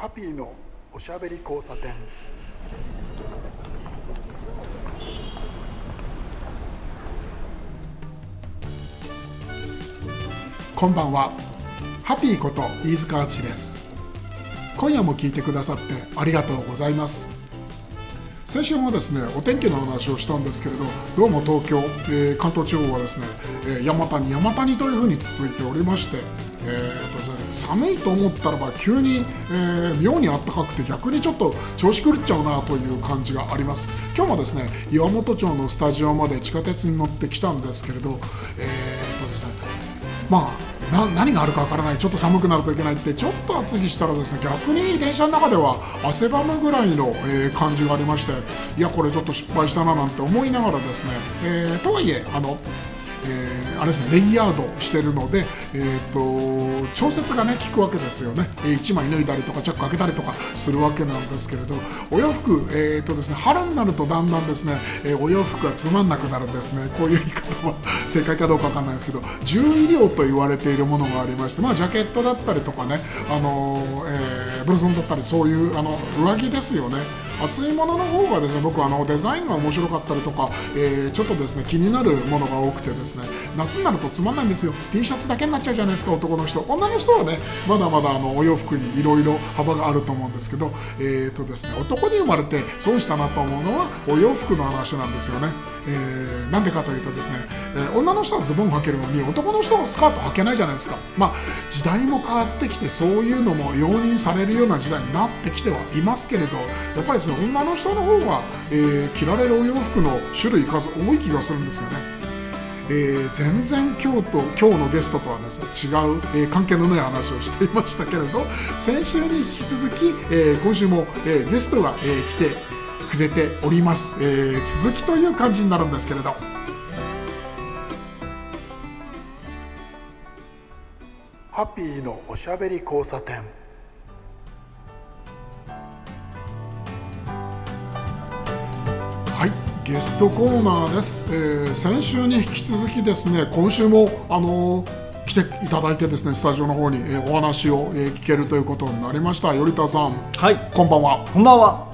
ハピーのおしゃべり交差点。こんばんは、ハピーこと飯塚敦です。今夜も聞いてくださってありがとうございます。先週もですね、お天気の話をしたんですけれど、どうも東京、関東地方はですね、山谷というふうに続いておりまして、寒いと思ったらば急に、妙に暖かくて逆にちょっと調子狂っちゃうなという感じがあります。今日もですね、岩本町のスタジオまで地下鉄に乗ってきたんですけれど、何があるかわからない、ちょっと寒くなるといけないって、ちょっと厚着したらですね、逆に電車の中では汗ばむぐらいの、感じがありまして、いやこれちょっと失敗したななんて思いながらですね、とはいえあれですね、レイヤードしてるので、調節がね効くわけですよね。1枚脱いだりとかチャック開けたりとかするわけなんですけれど、お洋服、ですね、春になるとだんだんですね、お洋服がつまんなくなるんですね。こういう言い方は正解かどうかわかんないですけど、重衣料と言われているものがありまして、ジャケットだったりとかね、ブルゾンだったり、そういう上着ですよね。厚いものの方がですね、僕はデザインが面白かったりとか、ちょっとですね気になるものが多くてですね、夏になるとつまんないんですよ。 T シャツだけになっちゃうじゃないですか、男の人。女の人はね、まだまだお洋服にいろいろ幅があると思うんですけど、ですね、男に生まれて損したなと思うのはお洋服の話なんですよね。なんでかというとですね、女の人はズボン履けるのに男の人はスカート履けないじゃないですか。時代も変わってきて、そういうのも容認されるような時代になってきてはいますけれど、やっぱりその女の人の方が、着られるお洋服の種類数多い気がするんですよね。全然今日のゲストとはですね違う、関係のない話をしていましたけれど、先週に引き続き、今週も、ゲストが、来てくれております。続きという感じになるんですけれど、ハッピーのおしゃべり交差点。ゲストコーナーです。先週に引き続きですね、今週も来ていただいてですね、スタジオの方に、お話を、聞けるということになりました。頼田さん、はい、こんばんは。こんばんは。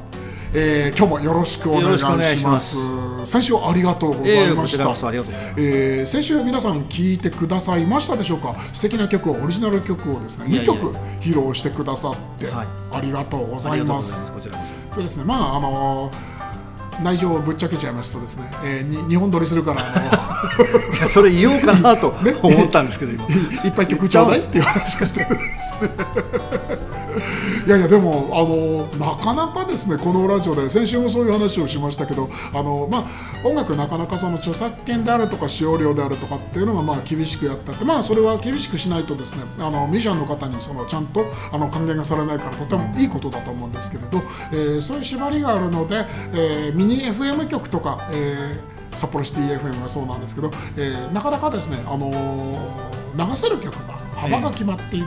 今日もよろしくお願いします。先週ありがとうございました。先週皆さん聞いてくださいましたでしょうか。素敵な曲を、オリジナル曲をですね2曲披露してくださって、ありがとうございます。でですね、内情をぶっちゃけちゃいますとですね、2本撮りするからいやそれ言おうかなと思ったんですけど、今いっぱい曲ちょうだいっていう話をしてるんですねいやでもなかなかですね、このラジオで先週もそういう話をしましたけど、音楽なかなかその著作権であるとか使用料であるとかっていうのが厳しくやったって、それは厳しくしないとですね、ミュージシャンの方にちゃんと還元がされないから、とてもいいことだと思うんですけれど、そういう縛りがあるので、ミニ FM 局とか、札幌シティ FM がそうなんですけど、なかなかですね、流せる曲が幅が決まっている。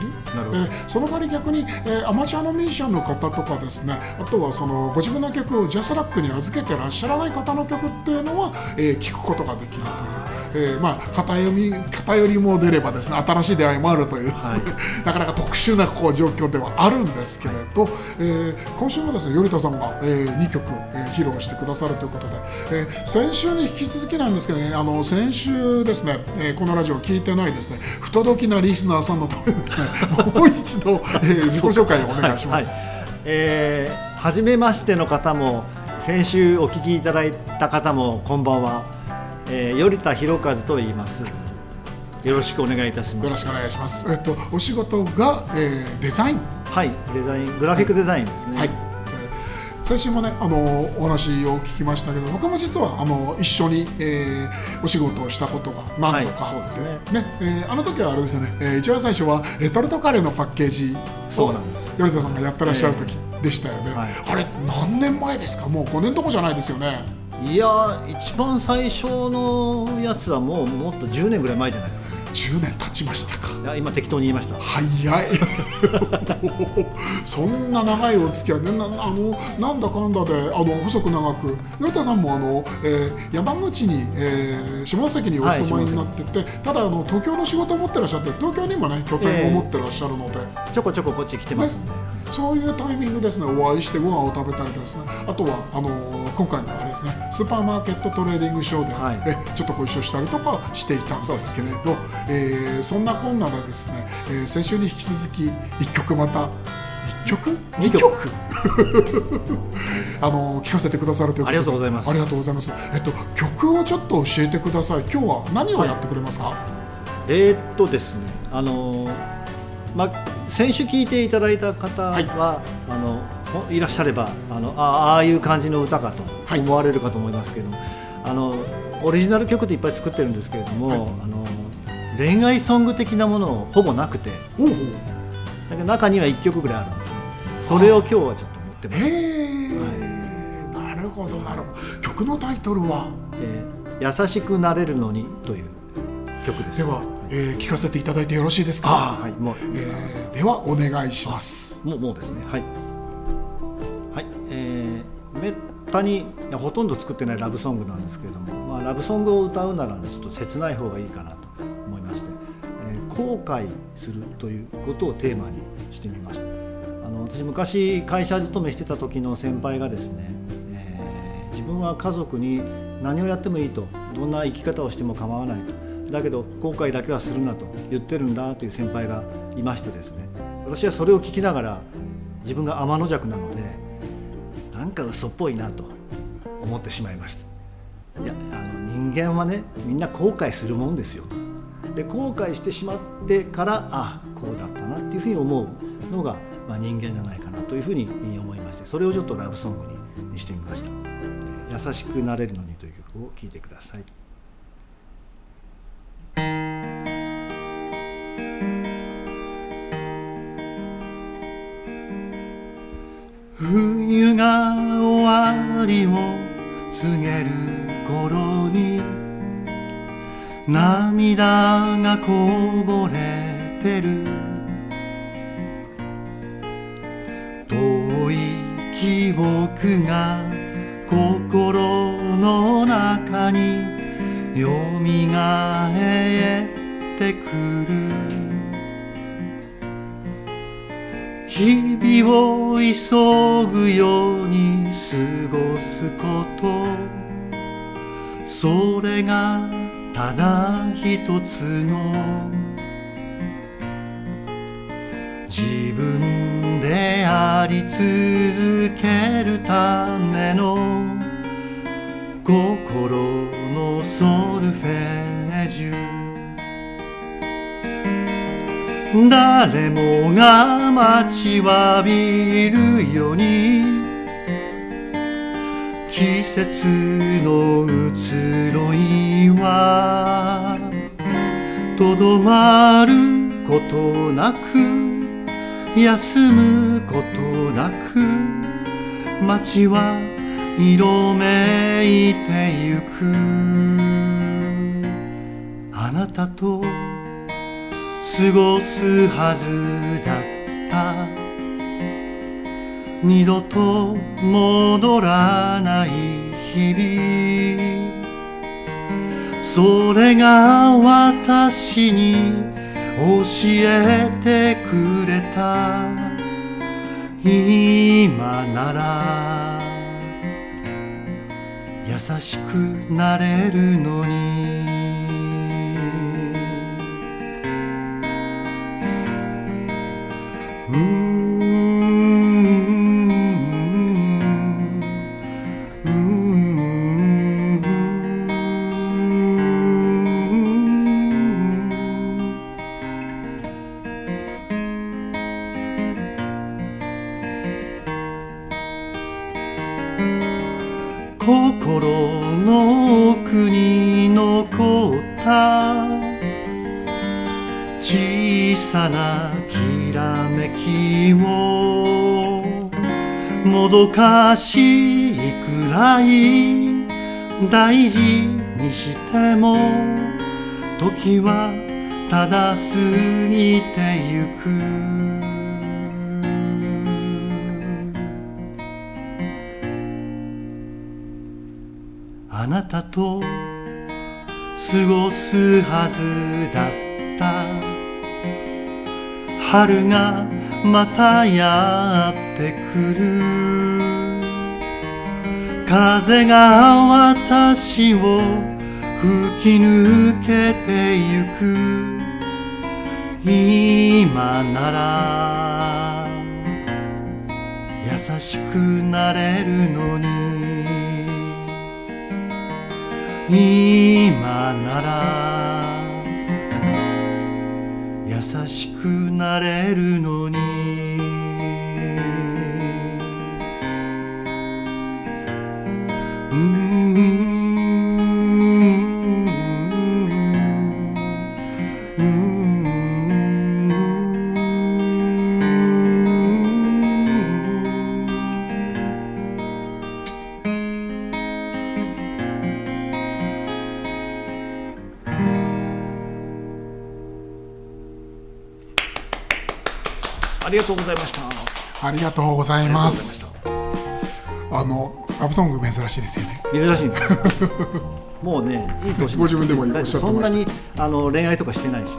その代わり逆に、アマチュアのミュージシャンの方とかですね、あとはご自分の曲をジャスラックに預けてらっしゃらない方の曲っていうのは、聞くことができるという、偏りも出ればですね、新しい出会いもあるというですね、なかなか特殊な状況ではあるんですけれど、今週もですね、頼田さんが、2曲、披露してくださるということで、先週に引き続きなんですけどね、先週ですね、このラジオを聞いてないですね不届きなリスナーさんのためにですねもう一度、自己紹介をお願いします。初めましての方も、先週お聞きいただいた方もこんばんは。頼田博一と言います。よろしくお願いいたします。よろしくお願いします。お仕事が、デザイン。デザイン、グラフィックデザインですね。先週もね、お話を聞きましたけど、僕も実は一緒に、お仕事をしたことが何度か、あの時はあれですよね、一番最初はレトルトカレーのパッケージを頼田さんがやってらっしゃる時でしたよね。あれ何年前ですか。もう5年どこじゃないですよね。いや一番最初のやつはもっと10年ぐらい前じゃないですか。10年経ちましたか。いや今適当に言いました。早いそんな長いお付き合い、なんだかんだで細く長く、頼田さんも山口に、下関にお住まいになってて、ただ東京の仕事を持ってらっしゃって、東京にもね拠点を持ってらっしゃるので、ちょこちょここっち来てますんで、そういうタイミングですね、お会いしてご飯を食べたりですね、あとは今回のあれですね、スーパーマーケットトレーディングショーで、ちょっとご一緒したりとかしていたんですけれど、そんなこんなでですね、先週に引き続き1曲また2曲聞かせてくださるということでありがとうございます。ありがとうございます。曲をちょっと教えてください。今日は何をやってくれますか？ですね、先週聞いていただいた方は、いらっしゃればああいう感じの歌かと思われるかと思いますけど、オリジナル曲でいっぱい作ってるんですけれども、恋愛ソング的なものをほぼなくて、なんか中には1曲ぐらいあるんですね。それを今日はちょっと持ってます。なるほど、なるほど。曲のタイトルは、優しくなれるのにという曲です。では、聞かせていただいてよろしいですか？ではお願いします。もうですね、めったにほとんど作ってないラブソングなんですけれども、ラブソングを歌うなら、ちょっと切ない方がいいかなと思いまして、後悔するということをテーマにしてみました。私昔会社勤めしてた時の先輩がですね、自分は家族に何をやってもいいと、どんな生き方をしても構わないと、だけど後悔だけはするなと言ってるんだという先輩がいましてですね、私はそれを聞きながら、自分が天の弱なのでなんか嘘っぽいなと思ってしまいました。いや、人間はね、みんな後悔するもんですよ。で、後悔してしまってから、あ、こうだったなっていうふうに思うのが、人間じゃないかなというふうに思いまして、それをちょっとラブソングにしてみました。優しくなれるのにという曲を聴いてください。冬が終わりを告げる頃に、涙がこぼれてる、遠い記憶が心の中によみがえってくる、日々を急ぐように過ごすこと、それがただ一つの自分であり続けるための心のソルフェージュ、誰もが待ちわびるように季節の移ろいはとどまることなく、休むことなく、街は色めいてゆく、あなたと過ごすはずだった二度と戻らない日々、それが私に教えてくれた、今なら優しくなれるのに。心の奥に残った小さなきらめきを、もどかしいくらい大事にしても、時はただ過ぎてゆく、あなたと過ごすはずだった春がまたやってくる。風が私を吹き抜けてゆく。今なら優しくなれるのに、今なら優しくなれるのに。ありがとうございました。ありがとうございます。ラブソング珍しいですよね。珍しいもうね、いい年ご自分でもおっしゃってました。そんなに恋愛とかしてないし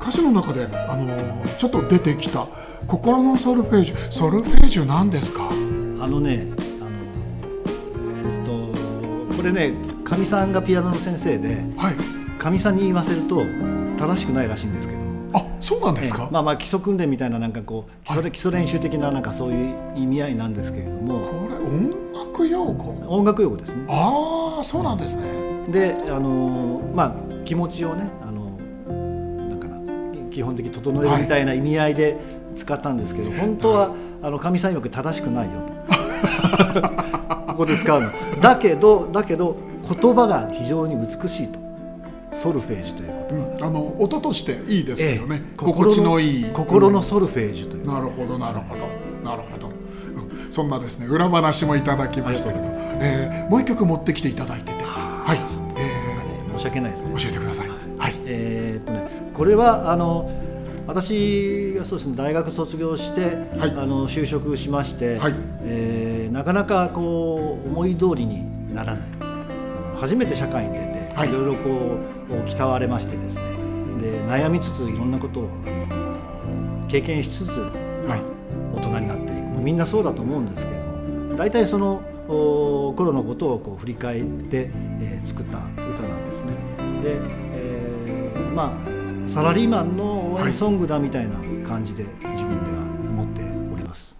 歌詞の中でちょっと出てきた心のソルフェージュ、ソルフェージュなんですか？これね、かみさんがピアノの先生で、かみさんに言わせると正しくないらしいんですけど。あ、そうなんですか。まあ基礎訓練みたいな、なんかこう基礎練習的な、なんかそういう意味合いなんですけれども。これ音楽用語？音楽用語ですね。ああ、そうなんですね。で、気持ちをね、だから基本的に整えるみたいな意味合いで使ったんですけど、本当は神さん曰く正しくないよとここで使うの。だけど言葉が非常に美しいと。ソルフェージュという言葉、音としていいですよね、心地のいい心のソルフェージュという、なるほど、うん、そんなですね裏話もいただきましたけど、もう一曲持ってきていただいてて、申し訳ないですね。教えてください。これは私がそうですね、大学卒業して、就職しまして、なかなかこう思い通りにならない、初めて社会に出ていろいろこうきたわれましてですね、で悩みつついろんなことを経験しつつ、大人になっていく、みんなそうだと思うんですけれども、大体その頃のことをこう振り返って、作った歌なんですね。で、サラリーマンの応援ソングだみたいな感じで自分では思っております、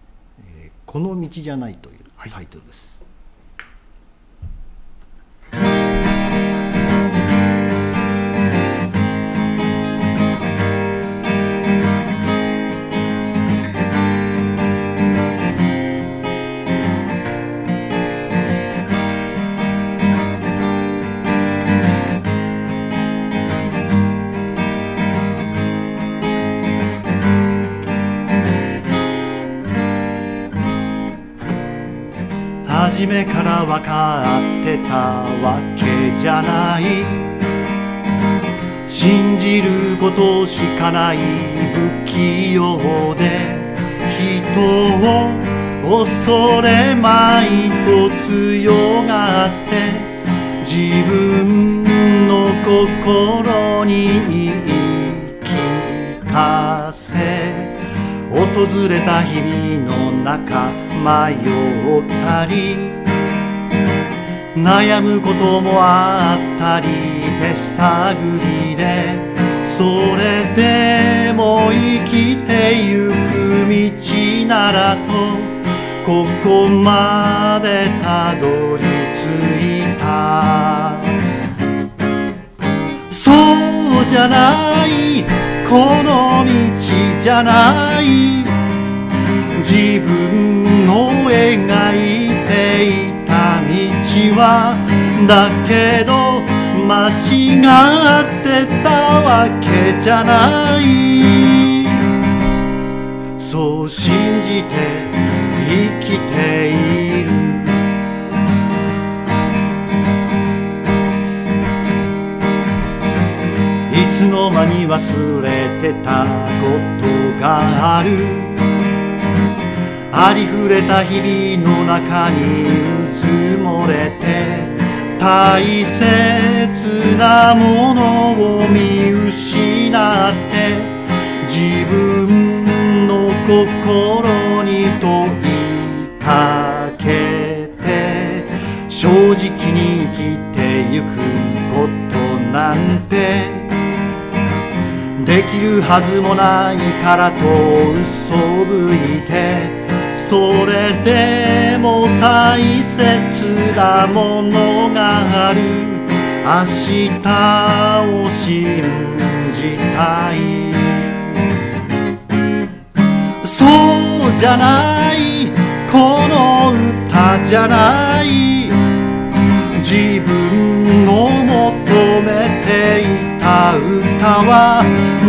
この道じゃないというタイトルです。初めから分かってたわけじゃない、信じることしかない不器用で、人を恐れまいと強がって自分の心に言い聞かせ、訪れた日々の中迷ったり悩むこともあったり手探りで、それでも生きてゆく道ならとここまでたどり着いた。そうじゃない、この道じゃない、自分を描いていた道は、だけど間違ってたわけじゃない、そう信じて生きている。いつの間に忘れてたことがある、ありふれた日々の中にうつもれて、大切なものを見失って心に問いかけて正直に生きてゆくことなんてできるはずもないからと嘘ぶいてそれでも大切なものがある明日を信じたいそうじゃないこの歌じゃない自分を求めていた歌は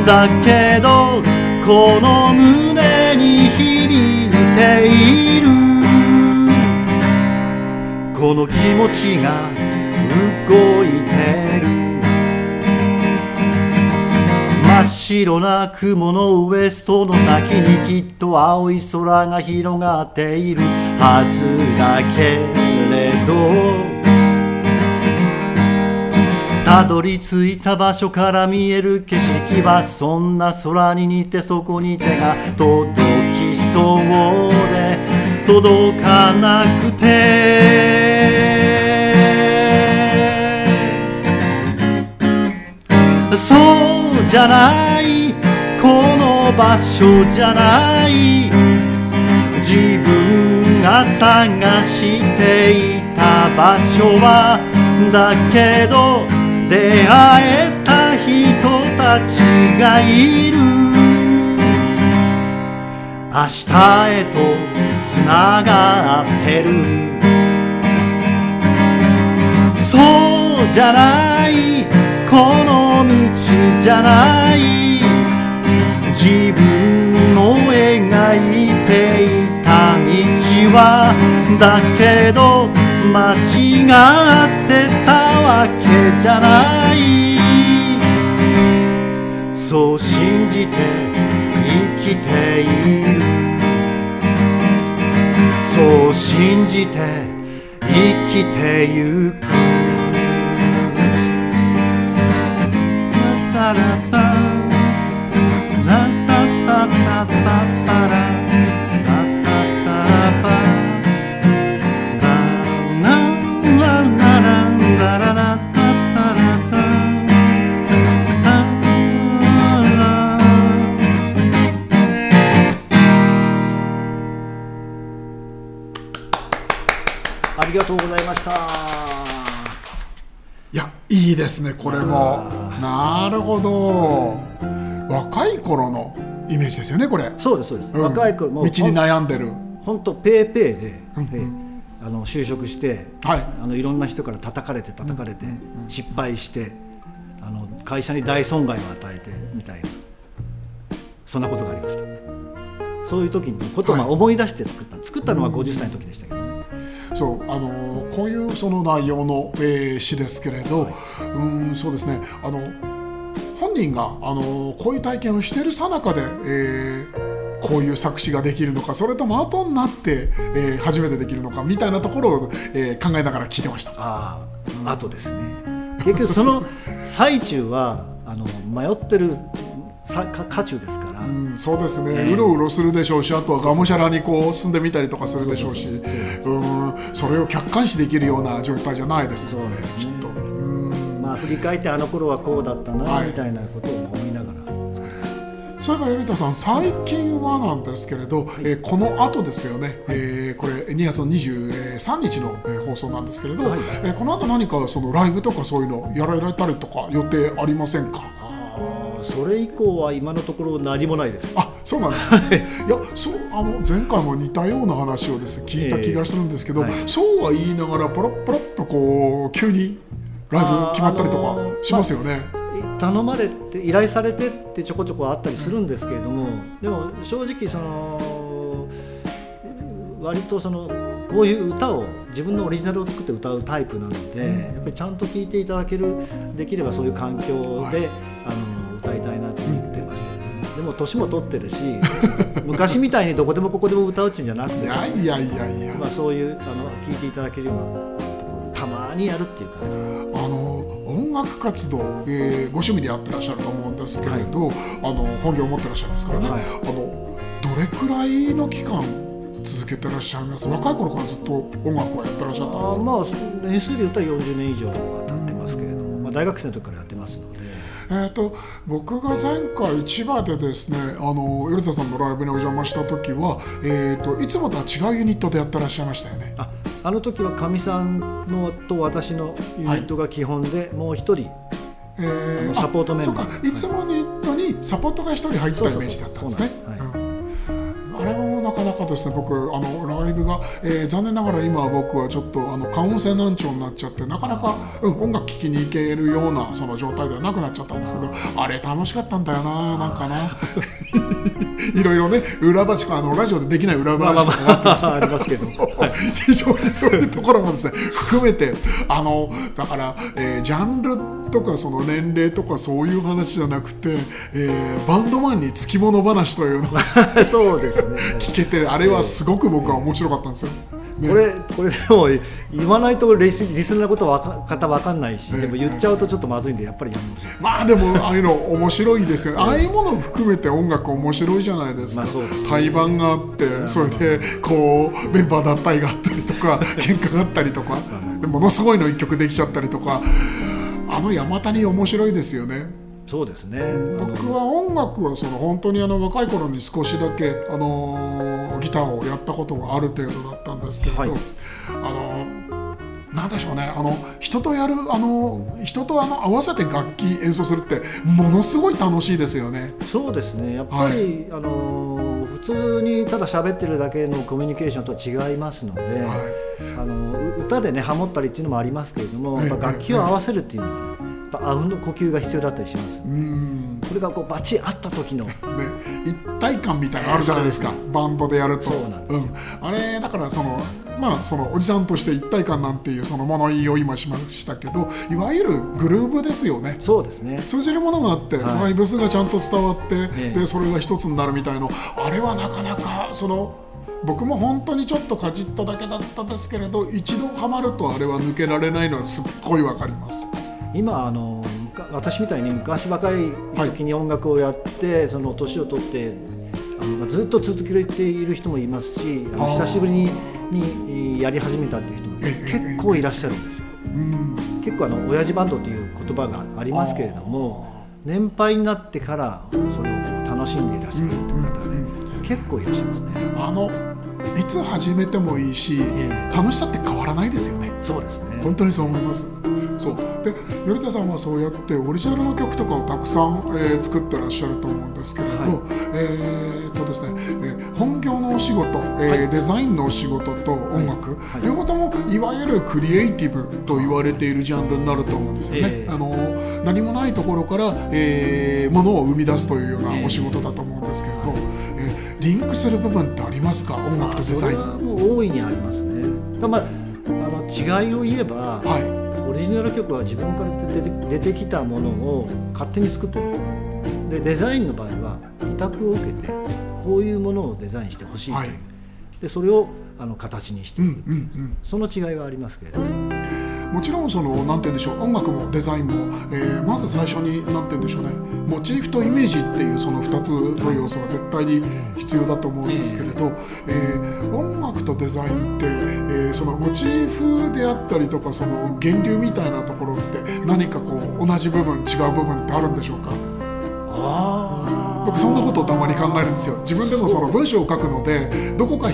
だけどこの胸に響いているこの気持ちが動いてる真っ白な雲の上その先にきっと青い空が広がっているはずだけれどたどり着いた場所から見える景色はそんな空に似てそこに手が届きそうで届かなくてそうじゃないこの場所じゃない自分が探していた場所はだけど出会えた人たちがいる明日へとつながってるそうじゃないこの道じゃない自分の描いていた道はだけど間違ってたわけじゃないそう信じて生きているそう信じて生きてゆくタラタラタタタタタラありがとうございました。いや、いいですねこれも。なるほど、若い頃のイメージですよねこれ。そうですそうです、うん、若い頃もう道に悩んでる本当ペーペーで、うんうん、就職して、はい、いろんな人から叩かれて、うんうん、失敗して会社に大損害を与えてみたいなそんなことがありました。そういう時にことを思い出して作ったのは50歳の時でしたけど、うんうんそうこういうその内容の、詩ですけれど、はい、そうですね本人がこういう体験をしているさなかで、こういう作詞ができるのかそれとも後になって、初めてできるのかみたいなところを、考えながら聞いてました。ああとですね結局その最中は迷ってる渦中ですから、うん、そうですね、うろうろするでしょうしあとはがむしゃらにこう進んでみたりとかするでしょうしそれを客観視できるような状態じゃないですよね、きっと、まあ、振り返ってあの頃はこうだったな、はい、みたいなことを思いながら。それから頼田さん最近はなんですけれど、はいこの後ですよね、はいこれ2月の23日の放送なんですけれど、はいこの後何かそのライブとかそういうのやられたりとか予定ありませんか。それ以降は今のところ何もないです。あ、そうなんです、ね、いやそう前回も似たような話をです、ね、聞いた気がするんですけど、はい、そうは言いながらポロッポロッとこう急にライブ決まったりとかしますよね、頼まれて依頼されてってちょこちょこあったりするんですけれども、でも正直割とこういう歌を自分のオリジナルを作って歌うタイプなので、やっぱりちゃんと聴いていただけるできればそういう環境で、はい歌いたいなと思ってましてですね、でも年も取ってるし昔みたいにどこでもここでも歌うっていうんじゃなくていや、まあ、そういう聴いていただけるようなたまにやるっていう感じ、音楽活動、ご趣味でやってらっしゃると思うんですけれど、はい、本業を持ってらっしゃいますからね、はい、どれくらいの期間続けてらっしゃいます？若い頃からずっと音楽はやってらっしゃったんですか？まあ、年数で言ったら40年以上は経ってますけれども、まあ、大学生の時からやってますので、僕が前回千葉でですね、頼田さんのライブにお邪魔した時は、いつもとは違うユニットでやってらっしゃいましたよね。あの時はかみさんのと私のユニットが基本で、はい、もう一人、サポートメンバー、そうか、いつものユニットにサポートが一人入ったイメージだったんですね。あれもなかなかですね、僕ライブが、残念ながら今僕はちょっと過音性難聴になっちゃって、なかなか、音楽聴きに行けるようなその状態ではなくなっちゃったんですけど、あれ楽しかったんだよな、なんかないろいろね、裏話かラジオでできない裏話とかありますけど、非常にそういうところもですね含めて、だから、ジャンルとかその年齢とかそういう話じゃなくて、バンドマンにつきもの話というのがそうですね、聞けて、あれはすごく僕は面白かったんですよ、これでも言わないとリスナーのことは方分かんないし、でも言っちゃうとちょっとまずいんで、やっぱりやめましょう。まあでもああいうの面白いですよね。ああいうものを含めて音楽面白いじゃないですか。対バンがあって、それでこうメンバー脱退があったりとか、喧嘩があったりとか、ものすごいの一曲できちゃったりとか、山谷面白いですよね。そうですね、僕は音楽はその本当に若い頃に少しだけギターをやったことがある程度だったんですけれど、はい、なんでしょうね、人とやる人と合わせて楽器演奏するってものすごい楽しいですよね。そうですね、やっぱり、はい、普通にただ喋ってるだけのコミュニケーションとは違いますので、はい、歌でねハモったりっていうのもありますけれども、やっぱ楽器を合わせるっていうのは、あうんの呼吸が必要だったりします。これがこうバッチリ合った時の、ね、一体感みたいなのあるじゃないですか、バンドでやると。そうなんですよ、あれだからそのおじさんとして一体感なんていうその物言いを今しましたけど、いわゆるグルーブですよね。そうですね、通じるものがあって、バイブスがちゃんと伝わって、でそれが一つになるみたいな、あれはなかなか僕も本当にちょっとかじっただけだったんですけれど、一度ハマるとあれは抜けられないのはすっごいわかります。今私みたいに昔若い時に音楽をやって、はい、その年を取ってずっと続けている人もいますし、久しぶりにやり始めたっていう人も結構いらっしゃるんですよ。結構親父バンドという言葉がありますけれども、年配になってからそれを楽しんでいらっしゃるという方ね、結構いらっしゃいますね。いつ始めてもいいし、楽しさって変わらないですよね。そうですね、本当にそう思います。そうで、頼田さんはそうやってオリジナルの曲とかをたくさん、作ってらっしゃると思うんですけれど、本業のお仕事、デザインのお仕事と音楽、両方ともいわゆるクリエイティブと言われているジャンルになると思うんですよね。何もないところから、ものを生み出すというようなお仕事だと思うんですけれど、リンクする部分ってありますか？音楽とデザイン。それはもう大いにありますね。違いを言えば、オリジナル曲は自分から出てきたものを勝手に作ってるんですね。でデザインの場合は委託を受けて、こういうものをデザインしてほしいという、でそれを形にしていく、その違いはありますけれども、もちろんなんて言うんでしょう、音楽もデザインも、まず最初になんて言うんでしょうね、モチーフとイメージっていうその2つの要素が絶対に必要だと思うんですけれど、音楽とデザインって、そのモチーフであったりとかその源流みたいなところって、何かこう同じ部分違う部分ってあるんでしょうか？僕そんなことをたまに考えるんですよ。自分でもその文章を書くので、どこか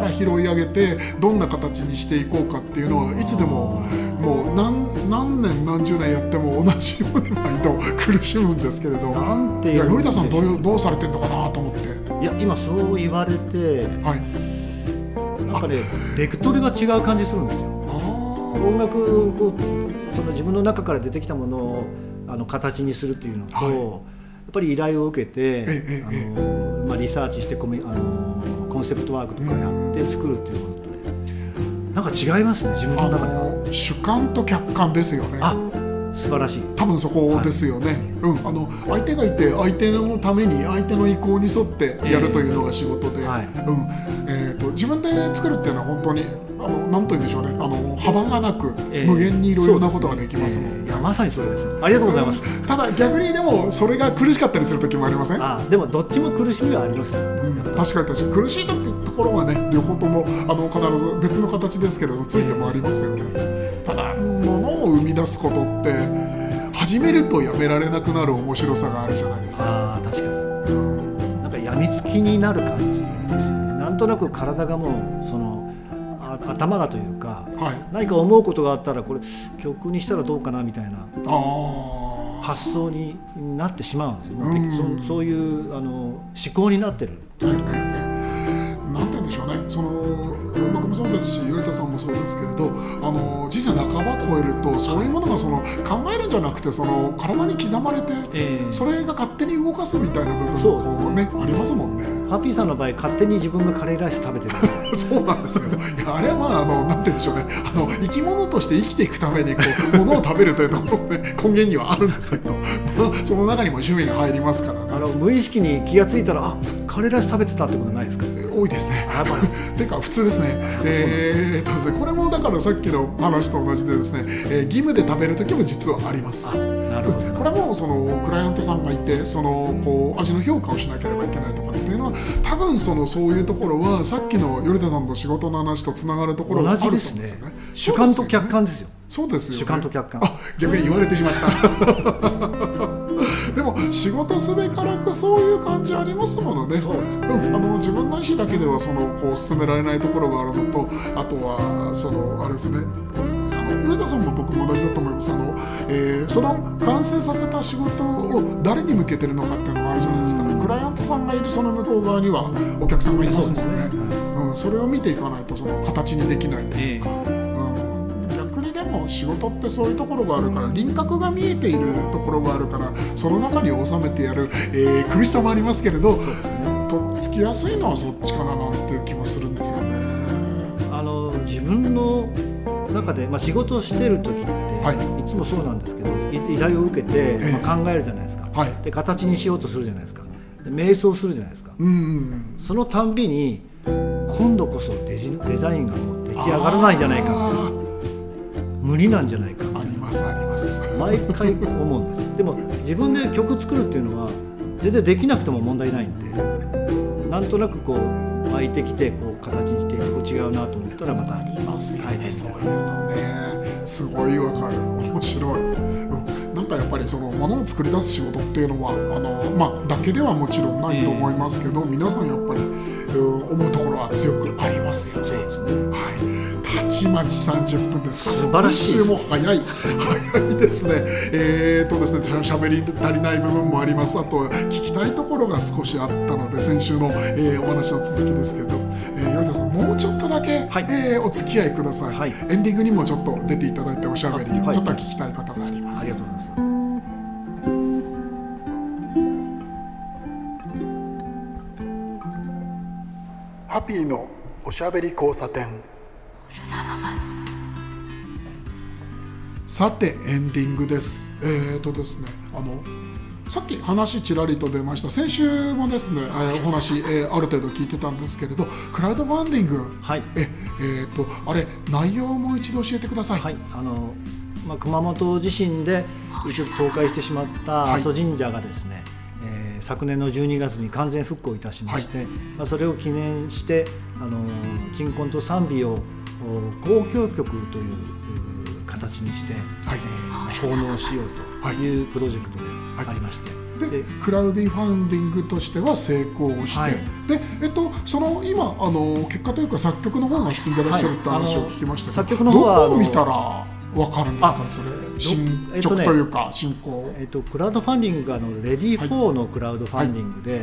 ら拾い上げてどんな形にしていこうかっていうのは、いつでももう 何年何十年やっても同じように毎度苦しむんですけれど、頼田さんどうされてんのかなと思って。いや、今そう言われて、なんかねベクトルが違う感じするんですよ。音楽を自分の中から出てきたものを形にするっていうのと、やっぱり依頼を受けてリサーチしてコンセプトワークとかやって作るっていうことで、なんか違いますね、自分の中では。主観と客観ですよね。素晴らしい。多分そこですよね、はい、うん、相手がいて相手のために相手の意向に沿ってやるというのが仕事で、はい、うん、自分で作るっていうのは本当になんと言うんでしょうね、幅がなく、無限にいろいろなことができますもん、ね、いやまさにそれです。ありがとうございます、うん、ただ逆にでもそれが苦しかったりする時もありません？あ、でもどっちも苦しみはあります、うん、確かに確かに苦しいところはね、両方とも必ず別の形ですけれどついてもありますよね、ただ物を生み出すことって始めるとやめられなくなる面白さがあるじゃないですか。あ、確かに、うん、なんか病みつきになる感じですよね。なんとなく体がもう頭がというか、はい、何か思うことがあったらこれ曲にしたらどうかなみたいな発想になってしまうんですよ、うん、そういう思考になってる、はいはいはい、なんて言うんでしょうね、僕もそうですし頼田さんもそうですけれど人生半ば超えるとそういうものが考えるんじゃなくて体に刻まれて、それが勝手に動かすみたいな部分もありますもんね。ハッピーさんの場合勝手に自分がカレーライス食べてるそうなんですよ。いやあれはなんて言うんでしょうね、生き物として生きていくために物を食べるというところ、ね、根源にはあるんですけど、その中にも趣味が入りますからね。無意識に気がついたらカレーライス食べてたってことないですか？多いですねてか普通ですね。これもだからさっきの話と同じでですね、義務で食べる時も実はあります。なるほど。これはもうクライアントさんがいて味の評価をしなければいけないとかっていうのは多分そういうところはさっきの頼田さんの仕事の話とつながるところがあると思うんですよね。同じですね。主観と客観ですよ。そうですよね。主観と客観。あ、逆に言われてしまったでも仕事すべからくそういう感じありますものね。そうですね、うん、自分の意思だけでは進められないところがあるのと、あとはあれですね、頼田さんも僕も同じだと思います。その完成させた仕事を誰に向けてるのかっていうのがあるじゃないですか、ね、クライアントさんがいる向こう側にはお客さんがいますもんね。 うん、それを見ていかないと形にできないというか、仕事ってそういうところがあるから輪郭が見えているところがあるからその中に収めてやる、苦しさもありますけれどとっつきやすいのはそっちかなっていう気もするんですよね。自分の中で、仕事をしてる時って、はい、いつもそうなんですけど依頼を受けて、考えるじゃないですか、はい、で形にしようとするじゃないですか、で瞑想するじゃないですか、うんうん、そのたんびに今度こそデザインがもう出来上がらないじゃないか無理なんじゃないか。ありますあります毎回思うんです。でも自分で曲作るっていうのは全然できなくても問題ないんで、なんとなく湧いてきて形にして違うなと思ったらまたありますよね、はい、そういうのねすごいわかる。面白い、うん、なんかやっぱり物を作り出す仕事っていうのはだけではもちろんないと思いますけど、皆さんやっぱり思うところは強くありますよね。そうですね、はい、たちまち30分ですから素晴らしいです。今週も早いですね。ですね、喋り足りない部分もあります。あと聞きたいところが少しあったので先週の、お話の続きですけど、頼田さんもうちょっとだけ、はい、お付き合いください、はい、エンディングにもちょっと出ていただいておしゃべり、はい、ちょっと聞きたいことがあります。ありがとうございます。ハピーのおしゃべり交差点。さてエンディングです。ですね、さっき話ちらりと出ました。先週もですね、お話、ある程度聞いてたんですけれど、クラウドファンディング、はい、あれ内容も一度教えてください。はい、熊本地震で一応倒壊してしまった阿蘇神社がですね。はい、昨年の12月に完全復興いたしまして、はい、それを記念して鎮魂と賛美を交響曲という形にして、はい、奉納しようというプロジェクトでありまして、はいはい、でクラウディファンディングとしては成功して、はい、で今結果というか作曲の方が進んでらっしゃるって話を聞きましたけど、はい、作曲の方はどこを見たらわかるんですかね、それ進捗というか進行、クラウドファンディングがレディー4のクラウドファンディングで、は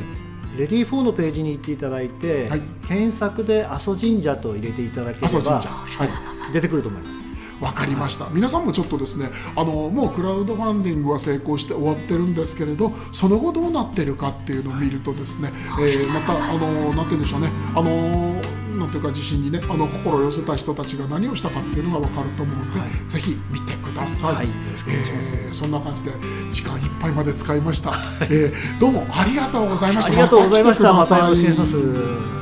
い、レディー4のページに行っていただいて、はい、検索で阿蘇神社と入れていただければ、はい、出てくると思います。わかりました、はい、皆さんもちょっとですねもうクラウドファンディングは成功して終わってるんですけれどその後どうなってるかっていうのを見るとですね、またなんて言うんでしょうねなんていうか地震にね心を寄せた人たちが何をしたかっていうのが分かると思うので、はい、ぜひ見てください。ださい、はい、そんな感じで時間いっぱいまで使いました、どうもありがとうございました。ありがとうございました。また来てください。またよろしくお願いします。